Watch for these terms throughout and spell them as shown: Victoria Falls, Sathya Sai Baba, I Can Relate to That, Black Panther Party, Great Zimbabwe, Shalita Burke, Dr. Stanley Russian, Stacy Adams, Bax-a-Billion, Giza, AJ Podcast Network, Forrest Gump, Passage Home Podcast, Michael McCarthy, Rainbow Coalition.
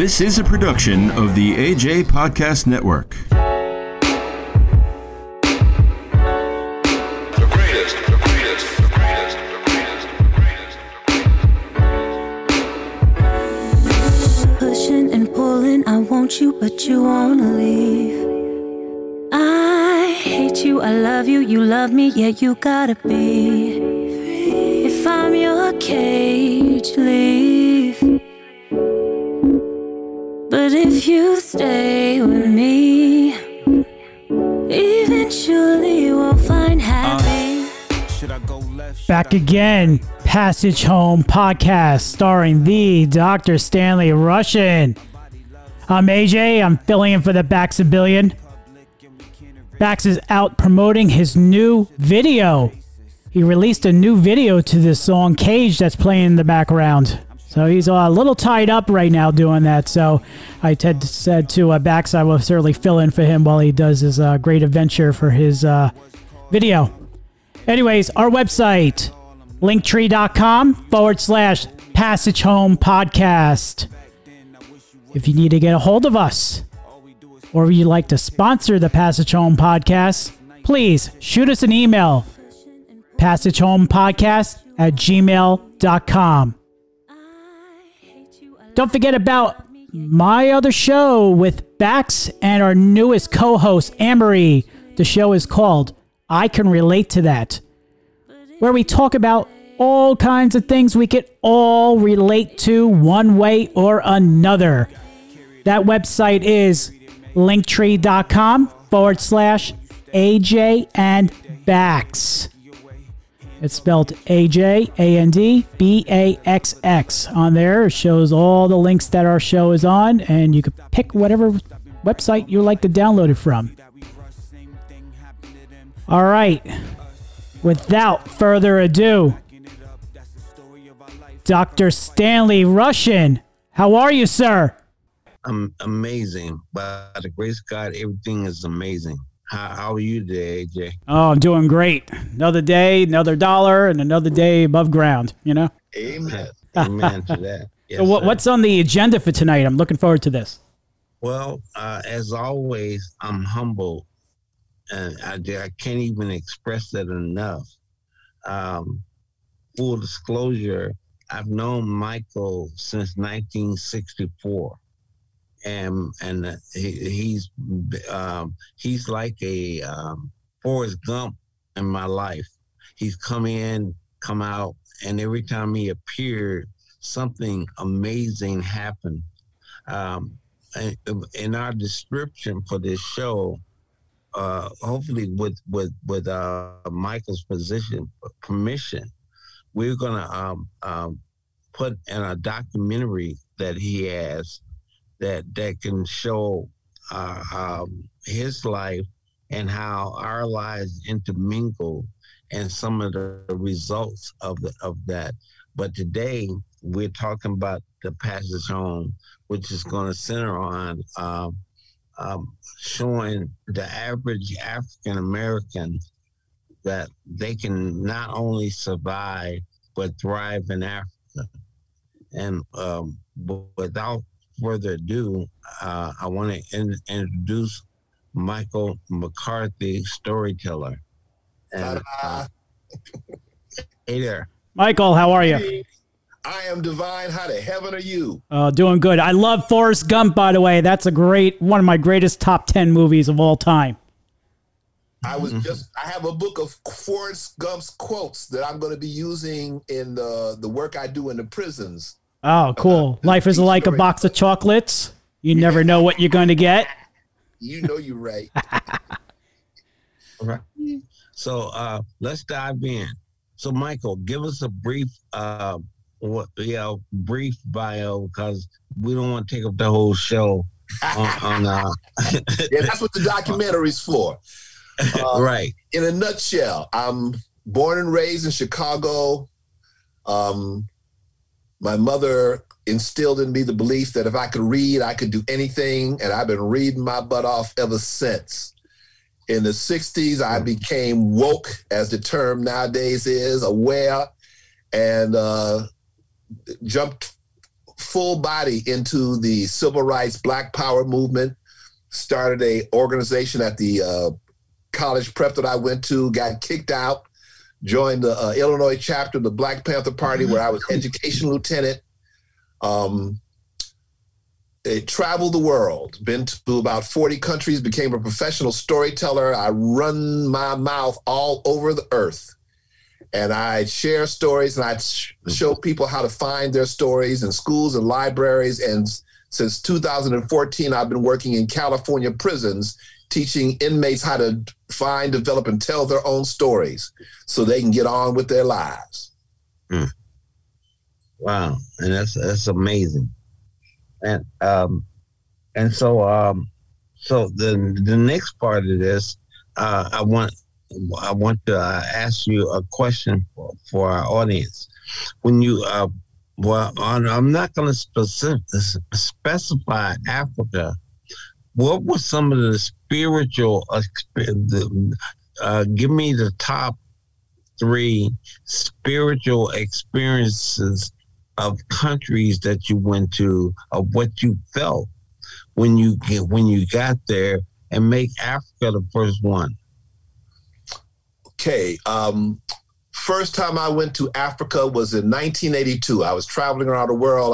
This is a production of the AJ Podcast Network. I want you, but you wanna leave. I hate you, I love you, you love me, yeah, you gotta be free. If I'm your cage, leave. But if you stay with me, eventually we'll find happy. Should I go left? Back again, Passage Home Podcast, starring the Dr. Stanley Russian. I'm AJ. I'm filling in for the Bax-a-Billion. Bax is out promoting his new video. He released a new video to this song, Cage, that's playing in the background. So he's a little tied up right now doing that. So I said to Bax I will certainly fill in for him while he does his great adventure for his video. Anyways, our website, linktree.com/Passage Home Podcast. If you need to get a hold of us, or if you'd like to sponsor the Passage Home Podcast, please shoot us an email, passagehomepodcast@gmail.com. Don't forget about my other show with Bax and our newest co-host, Amory. The show is called I Can Relate to That, where we talk about all kinds of things we could all relate to one way or another. That website is linktree.com/AJ and Bax. It's spelled AJANDBAXX. On there, it shows all the links that our show is on, and you can pick whatever website you like to download it from. All right. Without further ado, Dr. Stanley Russian, how are you, sir? I'm amazing. By the grace of God, everything is amazing. How are you today, AJ? Oh, I'm doing great. Another day, another dollar, and another day above ground, you know? Amen. Amen to that. Yes, so what's on the agenda for tonight? I'm looking forward to this. Well, as always, I'm humble. I can't even express that enough. Full disclosure, I've known Michael since 1964, and he's like a Forrest Gump in my life. He's come in, come out, and every time he appeared, something amazing happened. In our description for this show, hopefully with Michael's permission, we're going to put in a documentary that he has that can show his life and how our lives intermingle and some of the results of that. But today we're talking about the Passage Home, which is going to center on showing the average African-American that they can not only survive but thrive in Africa. And without further ado, I want to introduce Michael McCarthy, storyteller. And, hey there, Michael. How are you? I am divine. How the heaven are you? Doing good. I love Forrest Gump. By the way, that's one of my greatest top 10 movies of all time. I have a book of Forrest Gump's quotes that I'm going to be using in the work I do in the prisons. Oh, cool. Life is like a box of chocolates. You never know what you're going to get. You know you're right. All right. So let's dive in. So, Michael, give us a brief brief bio, because we don't want to take up the whole show. Yeah, that's what the documentary's for. Right. In a nutshell, I'm born and raised in Chicago. My mother instilled in me the belief that if I could read, I could do anything, and I've been reading my butt off ever since. In the 60s, I became woke, as the term nowadays is, aware, and jumped full body into the civil rights, Black Power movement, started a organization at the college prep that I went to, got kicked out, joined the Illinois chapter of the Black Panther Party, where I was education lieutenant. It traveled the world, been to about 40 countries, became a professional storyteller. I run my mouth all over the earth. And I share stories, and I show people how to find their stories in schools and libraries. And since 2014, I've been working in California prisons, teaching inmates how to find, develop, and tell their own stories so they can get on with their lives. Mm. Wow. And that's amazing. And so, so the next part of this, I want to ask you a question for our audience. When you, I'm not going to specify Africa. What were some of the spiritual? Give me the top three spiritual experiences of countries that you went to, of what you felt when you got there, and make Africa the first one. Okay. First time I went to Africa was in 1982. I was traveling around the world.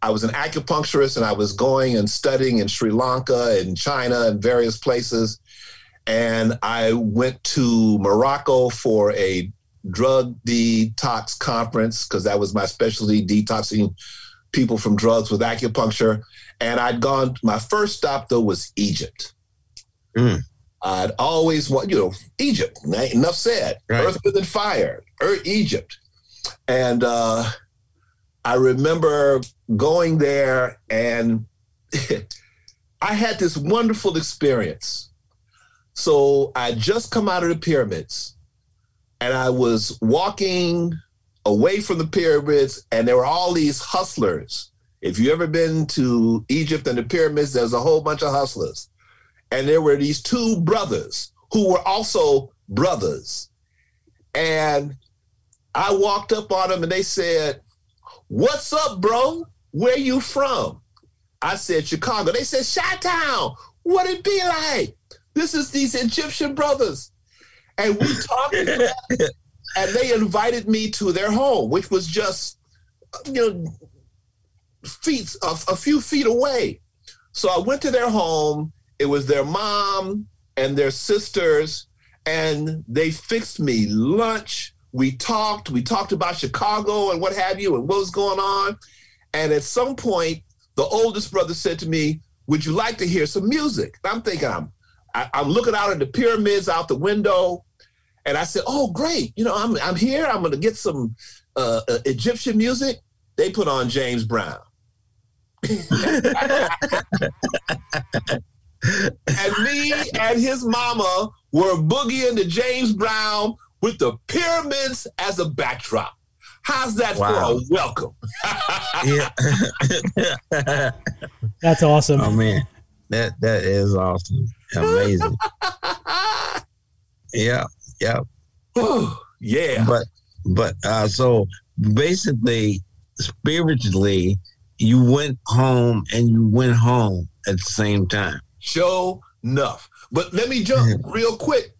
I was an acupuncturist, and I was going and studying in Sri Lanka and China and various places. And I went to Morocco for a drug detox conference, because that was my specialty, detoxing people from drugs with acupuncture. And my first stop though was Egypt. Mm. I'd always want, Egypt, enough said, right. Earth, wind, and fire, Egypt. And I remember going there, and I had this wonderful experience. So I just come out of the pyramids, and I was walking away from the pyramids, and there were all these hustlers. If you've ever been to Egypt and the pyramids, there's a whole bunch of hustlers. And there were these two brothers who were also brothers. And I walked up on them, and they said, "What's up, bro? Where you from?" I said, "Chicago." They said, "Chi-town, what it be like? This is these Egyptian brothers." And we talked to them, and they invited me to their home, which was just, a few feet away. So I went to their home. It was their mom and their sisters, and they fixed me lunch. We talked about Chicago and what have you and what was going on. And at some point, the oldest brother said to me, "Would you like to hear some music?" And I'm thinking, I'm looking out at the pyramids out the window, and I said, "Oh, great. I'm here. I'm going to get some Egyptian music." They put on James Brown. And me and his mama were boogieing to James Brown with the pyramids as a backdrop. How's that for a welcome? Yeah. That's awesome. Oh, man. That is awesome. Amazing. Yeah. Yeah. But so basically, spiritually, you went home at the same time. Show enough. But let me jump real quick.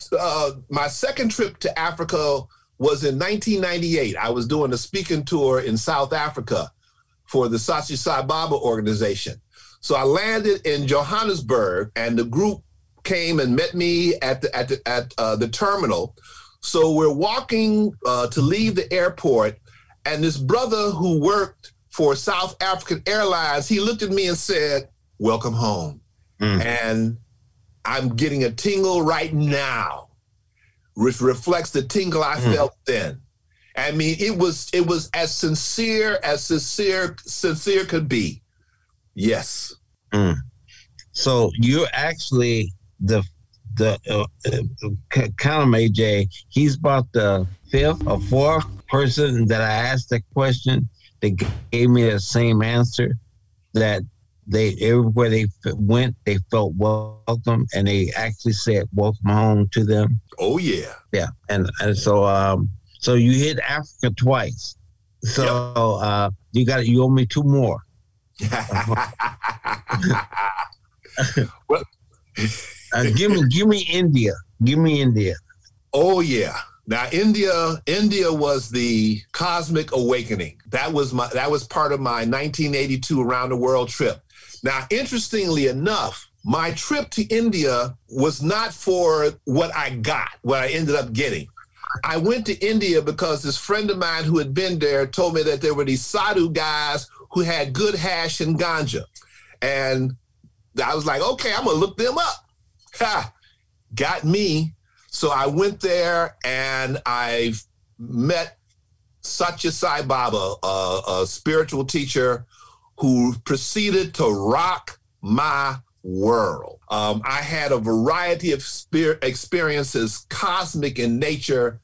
My second trip to Africa was in 1998. I was doing a speaking tour in South Africa for the Sathya Sai Baba organization. So I landed in Johannesburg, and the group came and met me at the terminal. So we're walking to leave the airport, and this brother who worked for South African Airlines, he looked at me and said, "Welcome home." Mm. And I'm getting a tingle right now, which reflects the tingle I felt then. I mean, it was as sincere could be. Yes. Mm. So you're actually the count him, AJ. He's about the fifth or fourth person that I asked that question that gave me the same answer, that they everywhere they went, they felt welcome, and they actually said "welcome home" to them. Oh yeah. And so you hit Africa twice. So yep. You owe me two more. Well, give me India. Give me India. Oh yeah. Now India was the cosmic awakening. That was part of my 1982 around the world trip. Now, interestingly enough, my trip to India was not for what I ended up getting. I went to India because this friend of mine who had been there told me that there were these sadhu guys who had good hash and ganja. And I was like, okay, I'm going to look them up. Ha! Got me. So I went there and I met Sathya Sai Baba, a spiritual teacher who proceeded to rock my world. I had a variety of experiences, cosmic in nature,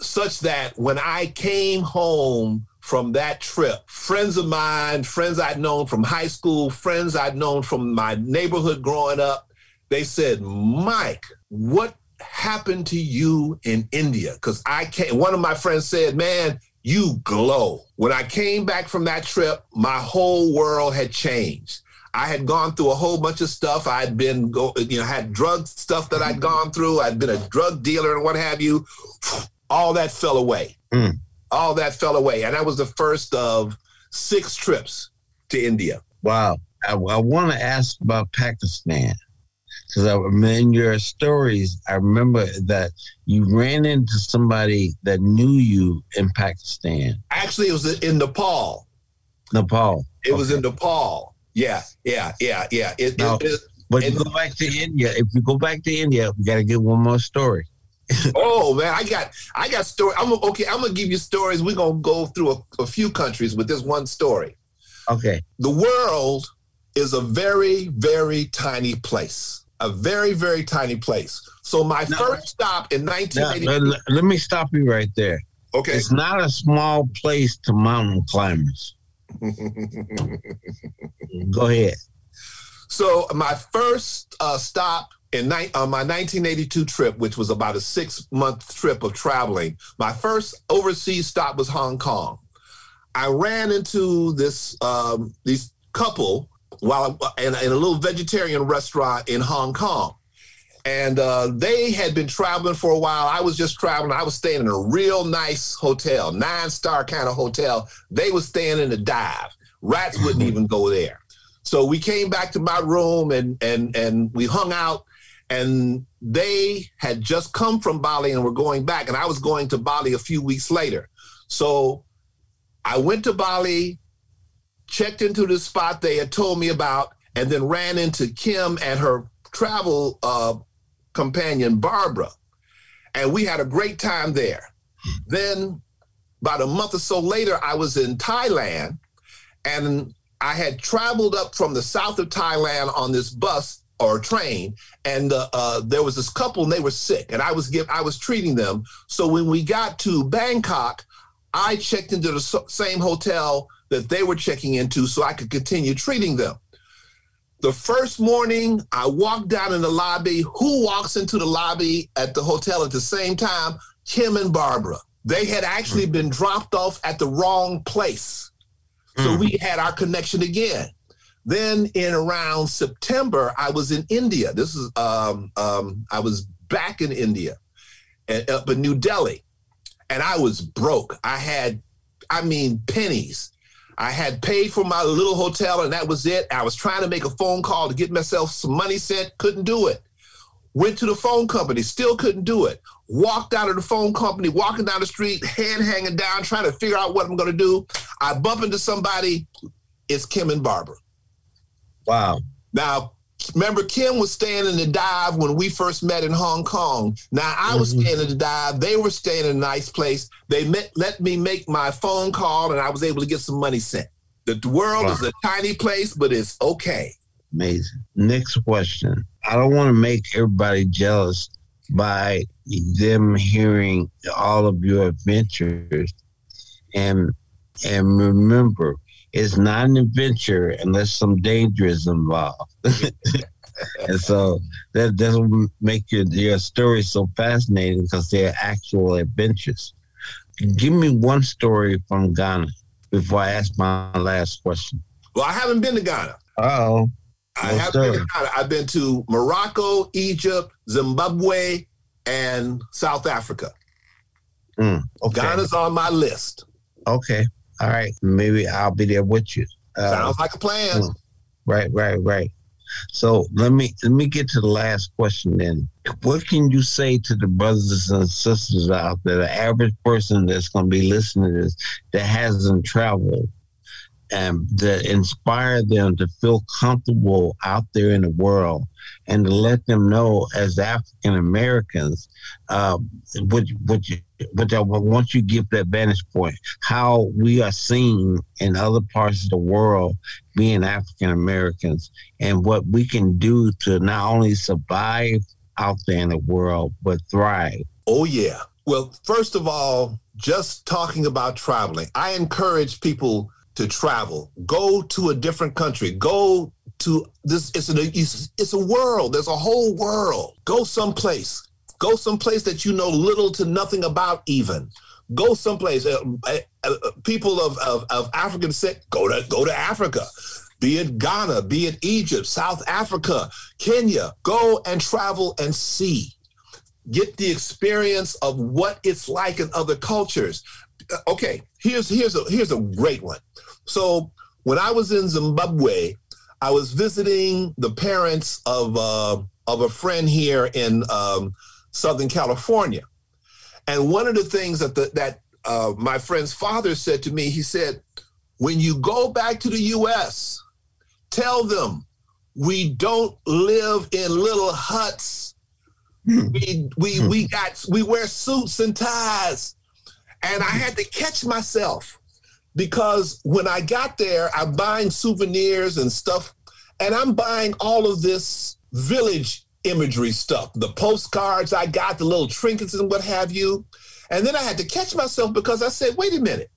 such that when I came home from that trip, friends of mine, friends I'd known from high school, friends I'd known from my neighborhood growing up, they said, Mike, what happened to you in India? Because one of my friends said, man, you glow. When I came back from that trip, my whole world had changed. I had gone through a whole bunch of stuff. I'd been, had drug stuff that I'd gone through. I'd been a drug dealer and what have you. All that fell away. And that was the first of 6 trips to India. Wow. I want to ask about Pakistan. Because in your stories, I remember that you ran into somebody that knew you in Pakistan. Actually, it was in Nepal. It was in Nepal. Yeah. Go back to India. If you go back to India, we got to get one more story. Oh man, I got story. I'm gonna give you stories. We're gonna go through a few countries with this one story. Okay. The world is a very, very tiny place. A very, very tiny place. So my first stop in 1980. Let me stop you right there. Okay. It's not a small place to mountain climbers. Go ahead. So my first stop in my 1982 trip, which was about a 6-month trip of traveling, my first overseas stop was Hong Kong. I ran into this these couple while in a little vegetarian restaurant in Hong Kong. And they had been traveling for a while. I was just traveling. I was staying in a real nice hotel, 9-star kind of hotel. They were staying in a dive. Rats wouldn't even go there. So we came back to my room and we hung out. And they had just come from Bali and were going back. And I was going to Bali a few weeks later. So I went to Bali, checked into the spot they had told me about, and then ran into Kim and her travel companion Barbara, and we had a great time there. Then about a month or so later, I was in Thailand, and I had traveled up from the south of Thailand on this bus or train, and there was this couple, and they were sick, and I was treating them. So when we got to Bangkok, I checked into the same hotel that they were checking into so I could continue treating them. The first morning, I walked down in the lobby. Who walks into the lobby at the hotel at the same time? Kim and Barbara. They had actually been dropped off at the wrong place. So we had our connection again. Then in around September, I was in India. This is, I was back in India, up in New Delhi. And I was broke. I had, pennies. I had paid for my little hotel, and that was it. I was trying to make a phone call to get myself some money sent. Couldn't do it. Went to the phone company. Still couldn't do it. Walked out of the phone company, walking down the street, hand hanging down, trying to figure out what I'm going to do. I bump into somebody. It's Kim and Barbara. Wow. Now, remember, Kim was staying in the dive when we first met in Hong Kong. Now, I was staying in the dive. They were staying in a nice place. They let me make my phone call, and I was able to get some money sent. The world is a tiny place, but it's okay. Amazing. Next question. I don't want to make everybody jealous by them hearing all of your adventures. And remember, it's not an adventure unless some danger is involved. And so that doesn't make your story so fascinating because they're actual adventures. Give me one story from Ghana before I ask my last question. Well, I haven't been to Ghana. Oh. I haven't been to Ghana. I've been to Morocco, Egypt, Zimbabwe, and South Africa. Okay. Ghana's on my list. Okay. All right. Maybe I'll be there with you. Sounds like a plan. Right. So let me get to the last question then. What can you say to the brothers and sisters out there, the average person that's going to be listening to this that hasn't traveled, and that inspire them to feel comfortable out there in the world, and to let them know as African Americans, once you give that vantage point, how we are seen in other parts of the world being African Americans, and what we can do to not only survive out there in the world, but thrive. Oh, yeah. Well, first of all, just talking about traveling, I encourage people to travel, go to a different country, go to this, it's a world, there's a whole world. Go someplace that you know little to nothing about even. Go someplace, people of African descent, go to Africa, be it Ghana, be it Egypt, South Africa, Kenya, go and travel and see. Get the experience of what it's like in other cultures. Okay, here's a great one. So when I was in Zimbabwe, I was visiting the parents of a friend here in Southern California, and one of the things that my friend's father said to me, he said, "When you go back to the U.S., tell them we don't live in little huts. We wear suits and ties." And I had to catch myself, because when I got there, I'm buying souvenirs and stuff, and I'm buying all of this village imagery stuff, the postcards I got, the little trinkets and what have you. And then I had to catch myself, because I said, wait a minute.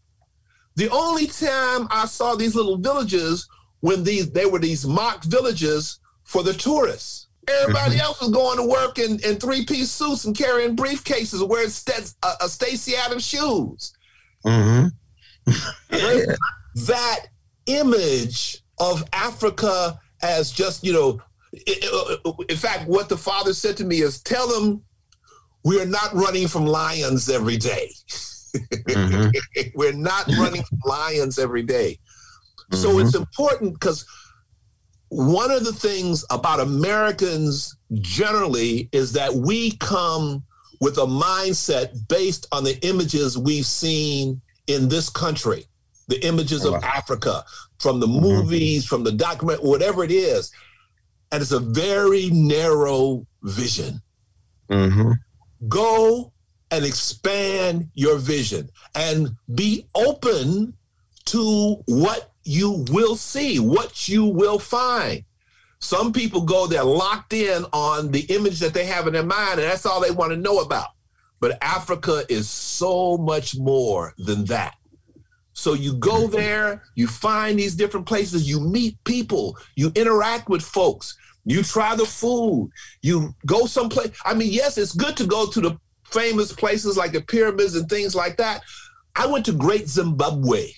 The only time I saw these little villages they were these mock villages for the tourists. Everybody else was going to work in three-piece suits and carrying briefcases, wearing Stacy Adams shoes. Mm-hmm. Yeah. That image of Africa as just, in fact, what the father said to me is, tell them we are not running from lions every day. Mm-hmm. We're not running from lions every day. Mm-hmm. So it's important, because one of the things about Americans generally is that we come with a mindset based on the images we've seen in this country, the images of Africa, from the movies, from the document, whatever it is. And it's a very narrow vision. Mm-hmm. Go and expand your vision and be open to what you will see, what you will find. Some people go, they're locked in on the image that they have in their mind, and that's all they want to know about. But Africa is so much more than that. So you go there, you find these different places, you meet people, you interact with folks, you try the food, you go someplace. I mean, yes, it's good to go to the famous places like the pyramids and things like that. I went to Great Zimbabwe.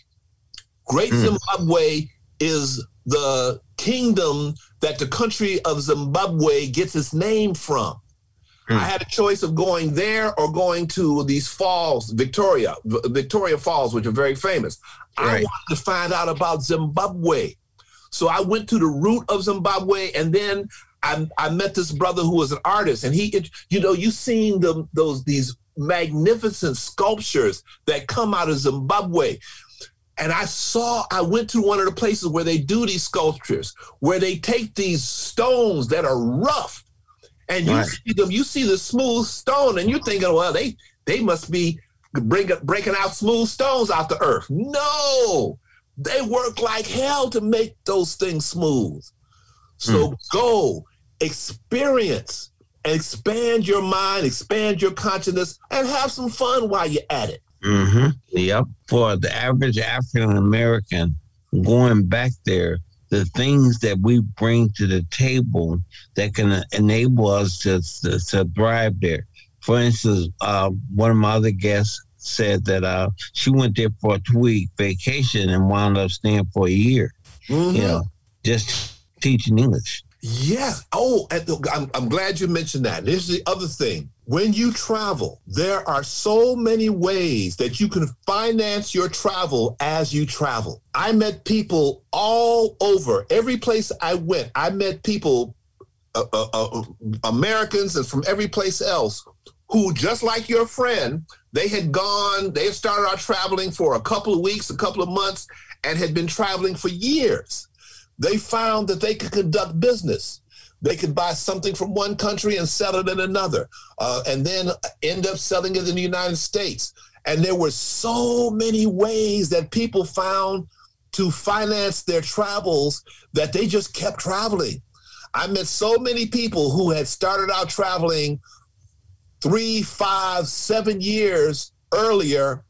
Great Zimbabwe is the kingdom that the country of Zimbabwe gets its name from. I had a choice of going there or going to these falls, Victoria Falls, which are very famous. Right. I wanted to find out about Zimbabwe. So I went to the root of Zimbabwe, and then I met this brother who was an artist, and you've seen these magnificent sculptures that come out of Zimbabwe. And I went to one of the places where they do these sculptures, where they take these stones that are rough, and you see the smooth stone, and you're thinking, well, they must be breaking out smooth stones out the earth. No, they work like hell to make those things smooth. So go experience, expand your mind, expand your consciousness, and have some fun while you're at it. Mm-hmm. Yep. For the average African American going back there, the things that we bring to the table that can enable us to thrive there. For instance, one of my other guests said that she went there for a 2-week vacation and wound up staying for a year. mm-hmm. you know, just teaching English. Yeah. Oh, and I'm glad you mentioned that. And here's the other thing. When you travel, there are so many ways that you can finance your travel as you travel. I met people all over. Every place I went, I met people, Americans and from every place else, who, just like your friend, they had started out traveling for a couple of weeks, a couple of months, and had been traveling for years. They found that they could conduct business. They could buy something from one country and sell it in another, and then end up selling it in the United States. And there were so many ways that people found to finance their travels that they just kept traveling. I met so many people who had started out traveling 3, 5, 7 years earlier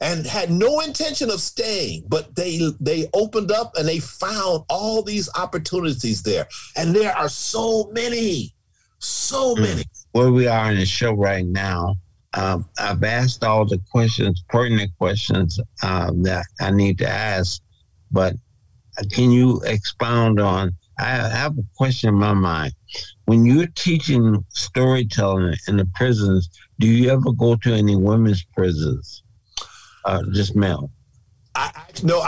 and had no intention of staying, but they opened up and they found all these opportunities there. And there are so many. Where we are in the show right now, I've asked all the pertinent questions that I need to ask, but can you expound on, I have a question in my mind. When you're teaching storytelling in the prisons, do you ever go to any women's prisons? Just male? No,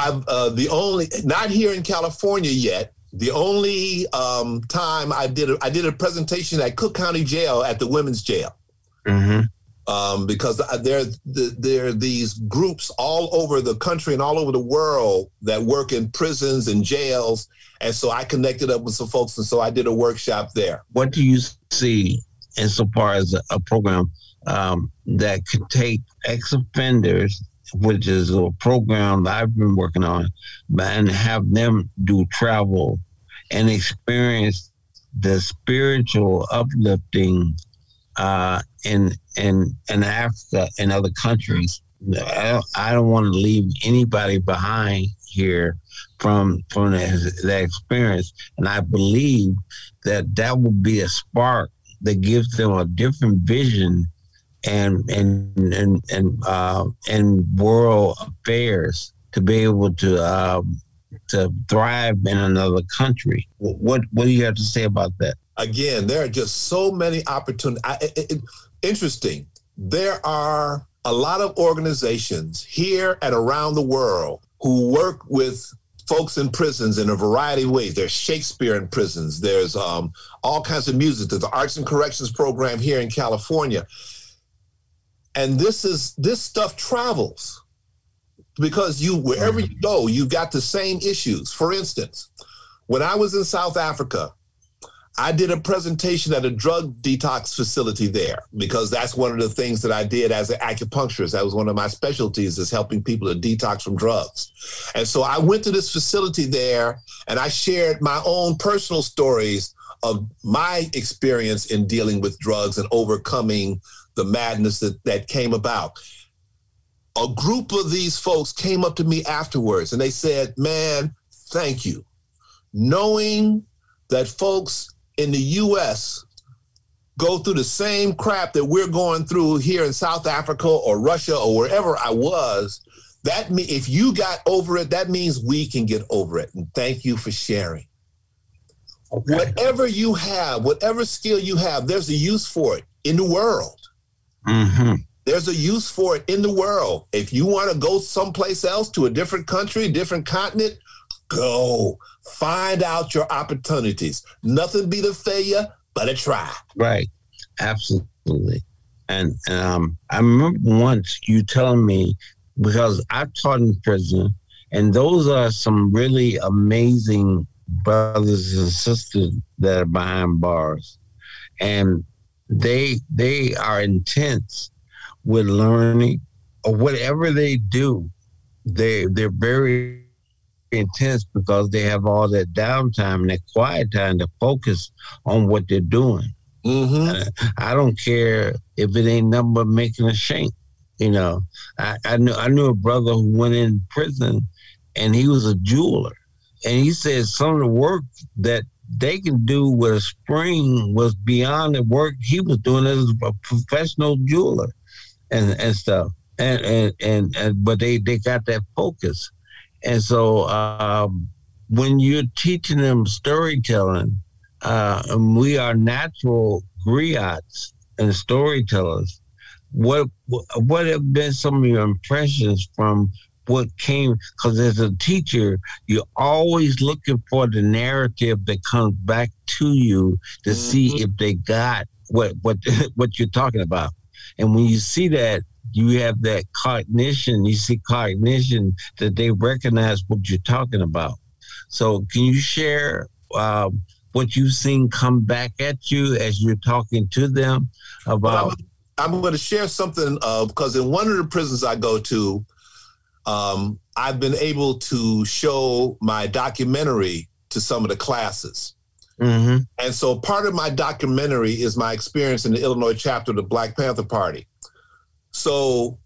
the only, not here in California yet. The only time I did a presentation at Cook County Jail at the women's jail. Mm-hmm. Because there are these groups all over the country and all over the world that work in prisons and jails. And so I connected up with some folks, and so I did a workshop there. What do you see insofar as a program that could take ex-offenders, which is a program that I've been working on, and have them do travel and experience the spiritual uplifting in Africa and other countries? I don't want to leave anybody behind here from that experience. And I believe that will be a spark that gives them a different vision and world affairs to be able to thrive in another country. What do you have to say about that? Again, there are just so many opportunities. Interesting. There are a lot of organizations here and around the world who work with folks in prisons in a variety of ways. There's Shakespeare in prisons. There's all kinds of music. There's the Arts and Corrections program here in California. And this stuff travels because wherever you go, you've got the same issues. For instance, when I was in South Africa, I did a presentation at a drug detox facility there because that's one of the things that I did as an acupuncturist. That was one of my specialties, is helping people to detox from drugs. And so I went to this facility there and I shared my own personal stories of my experience in dealing with drugs and overcoming the madness that came about. A group of these folks came up to me afterwards and they said, "Man, thank you. Knowing that folks in the U.S. go through the same crap that we're going through here in South Africa or Russia or wherever I was, if you got over it, that means we can get over it. And thank you for sharing." Okay. Whatever you have, whatever skill you have, there's a use for it in the world. Mm-hmm. There's a use for it in the world. If you want to go someplace else, to a different country, different continent, go. Find out your opportunities. Nothing beat a failure but a try. Right. Absolutely. And I remember once you telling me, because I've taught in prison, and those are some really amazing brothers and sisters that are behind bars. And they are intense with learning, or whatever they do, they're very intense because they have all that downtime and that quiet time to focus on what they're doing. Mm-hmm. I don't care if it ain't nothing but making a shank. You know, I knew a brother who went in prison and he was a jeweler, and he said some of the work that they can do with a spring was beyond the work he was doing as a professional jeweler and stuff. But they got that focus. And so when you're teaching them storytelling, and we are natural griots and storytellers, what have been some of your impressions from what came? Because as a teacher, you're always looking for the narrative that comes back to you to see if they got what you're talking about. And when you see that, you have that cognition. You see cognition that they recognize what you're talking about. So can you share what you've seen come back at you as you're talking to them about? Well, I'm going to share something because in one of the prisons I go to, I've been able to show my documentary to some of the classes. Mm-hmm. And so part of my documentary is my experience in the Illinois chapter of the Black Panther Party. So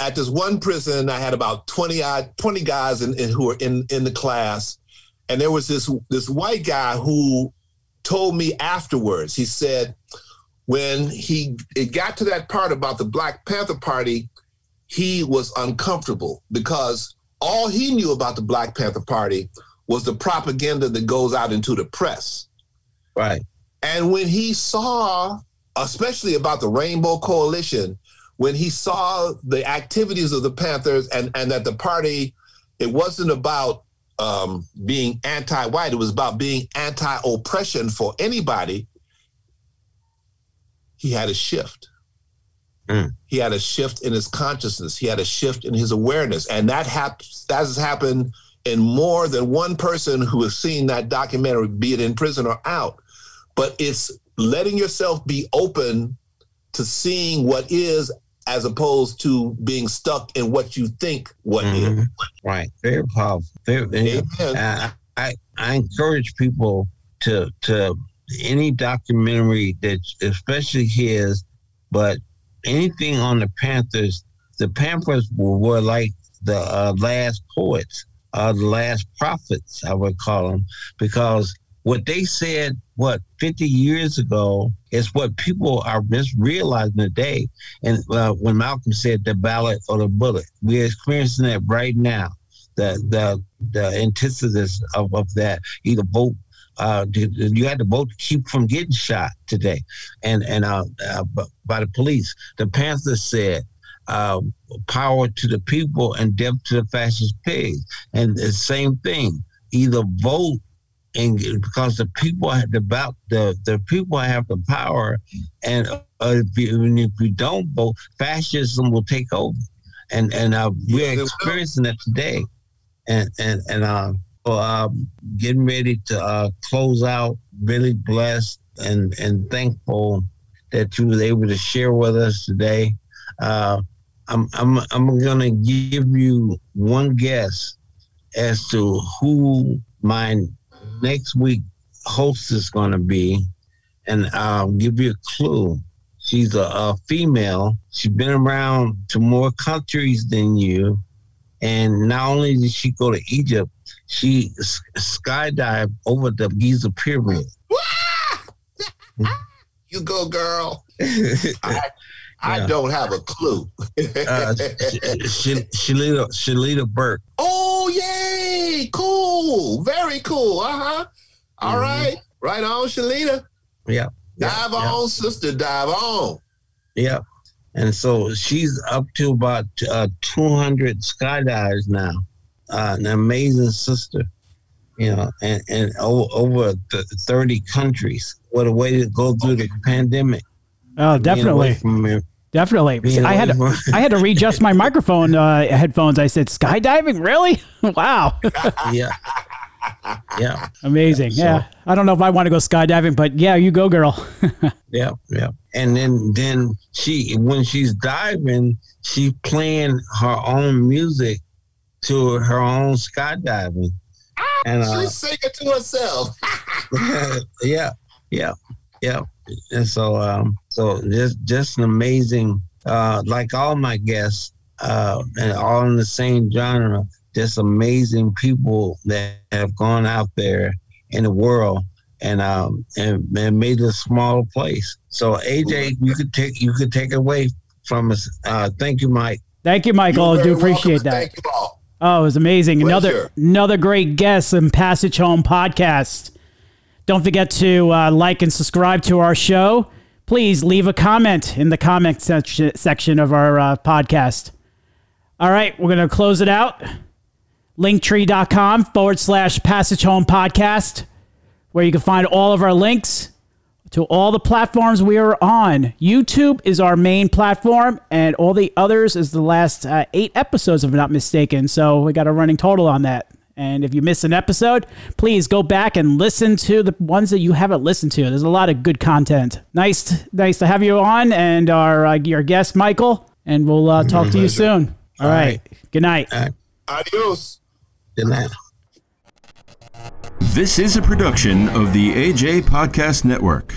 at this one prison, I had about 20 guys who were in the class. And there was this white guy who told me afterwards, he said, when it got to that part about the Black Panther Party, he was uncomfortable because all he knew about the Black Panther Party was the propaganda that goes out into the press. Right. And when he saw, especially about the Rainbow Coalition, when he saw the activities of the Panthers and that the party, it wasn't about being anti-white, it was about being anti-oppression for anybody, he had a shift. Mm. He had a shift in his consciousness. He had a shift in his awareness. And that has happened and more than one person who has seen that documentary, be it in prison or out. But it's letting yourself be open to seeing what is as opposed to being stuck in what you think what is. Right. Very powerful. Very, I encourage people to any documentary that especially his, but anything on the Panthers were like the last poets. The last prophets, I would call them, because what they said, 50 years ago is what people are just realizing today. And when Malcolm said the ballot or the bullet, we're experiencing that right now, the antithesis of that. Either vote, you had to vote to keep from getting shot today and by the police. The Panthers said, power to the people and death to the fascist pigs. And the same thing, either vote, and because the people have the people have the power, and if you don't vote, fascism will take over. And we're experiencing that today. And getting ready to close out. Really blessed and thankful that you were able to share with us today. I'm gonna give you one guess as to who my next week host is gonna be, and I'll give you a clue. She's a female. She's been around to more countries than you, and not only did she go to Egypt, she skydived over the Giza Pyramid. You go, girl. I don't have a clue. Shalita Burke. Oh, yay! Cool. Very cool. Uh-huh. All right. Right on, Shalita. Yeah. Dive on, sister. Dive on. Yeah. And so she's up to about 200 skydives now. An amazing sister. You know, and over 30 countries. What a way to go through the pandemic. Oh, definitely. Definitely. I had to readjust my microphone headphones. I said, skydiving? Really? Wow. Yeah. Amazing. Yeah. So, I don't know if I want to go skydiving, but yeah, you go, girl. Yeah. And then when she's diving, she's playing her own music to her own skydiving. And she's singing to herself. Yeah. And so just an amazing, like all my guests, and all in the same genre, just amazing people that have gone out there in the world and made a smaller place. So AJ, you could take away from us. Thank you, Mike. Thank you, Michael. I do appreciate that. Thank you all. Oh, it was amazing. Pleasure. Another great guest in Passage Home Podcast. Don't forget to like and subscribe to our show. Please leave a comment in the comment section of our podcast. All right, we're going to close it out. Linktree.com/Passage Home Podcast, where you can find all of our links to all the platforms we are on. YouTube is our main platform, and all the others is the last 8 episodes, if I'm not mistaken. So we got a running total on that. And if you miss an episode, please go back and listen to the ones that you haven't listened to. There's a lot of good content. Nice to have you on, and our your guest, Michael. And we'll talk to you soon. All right. Good night. Adios. Good night. This is a production of the AJ Podcast Network.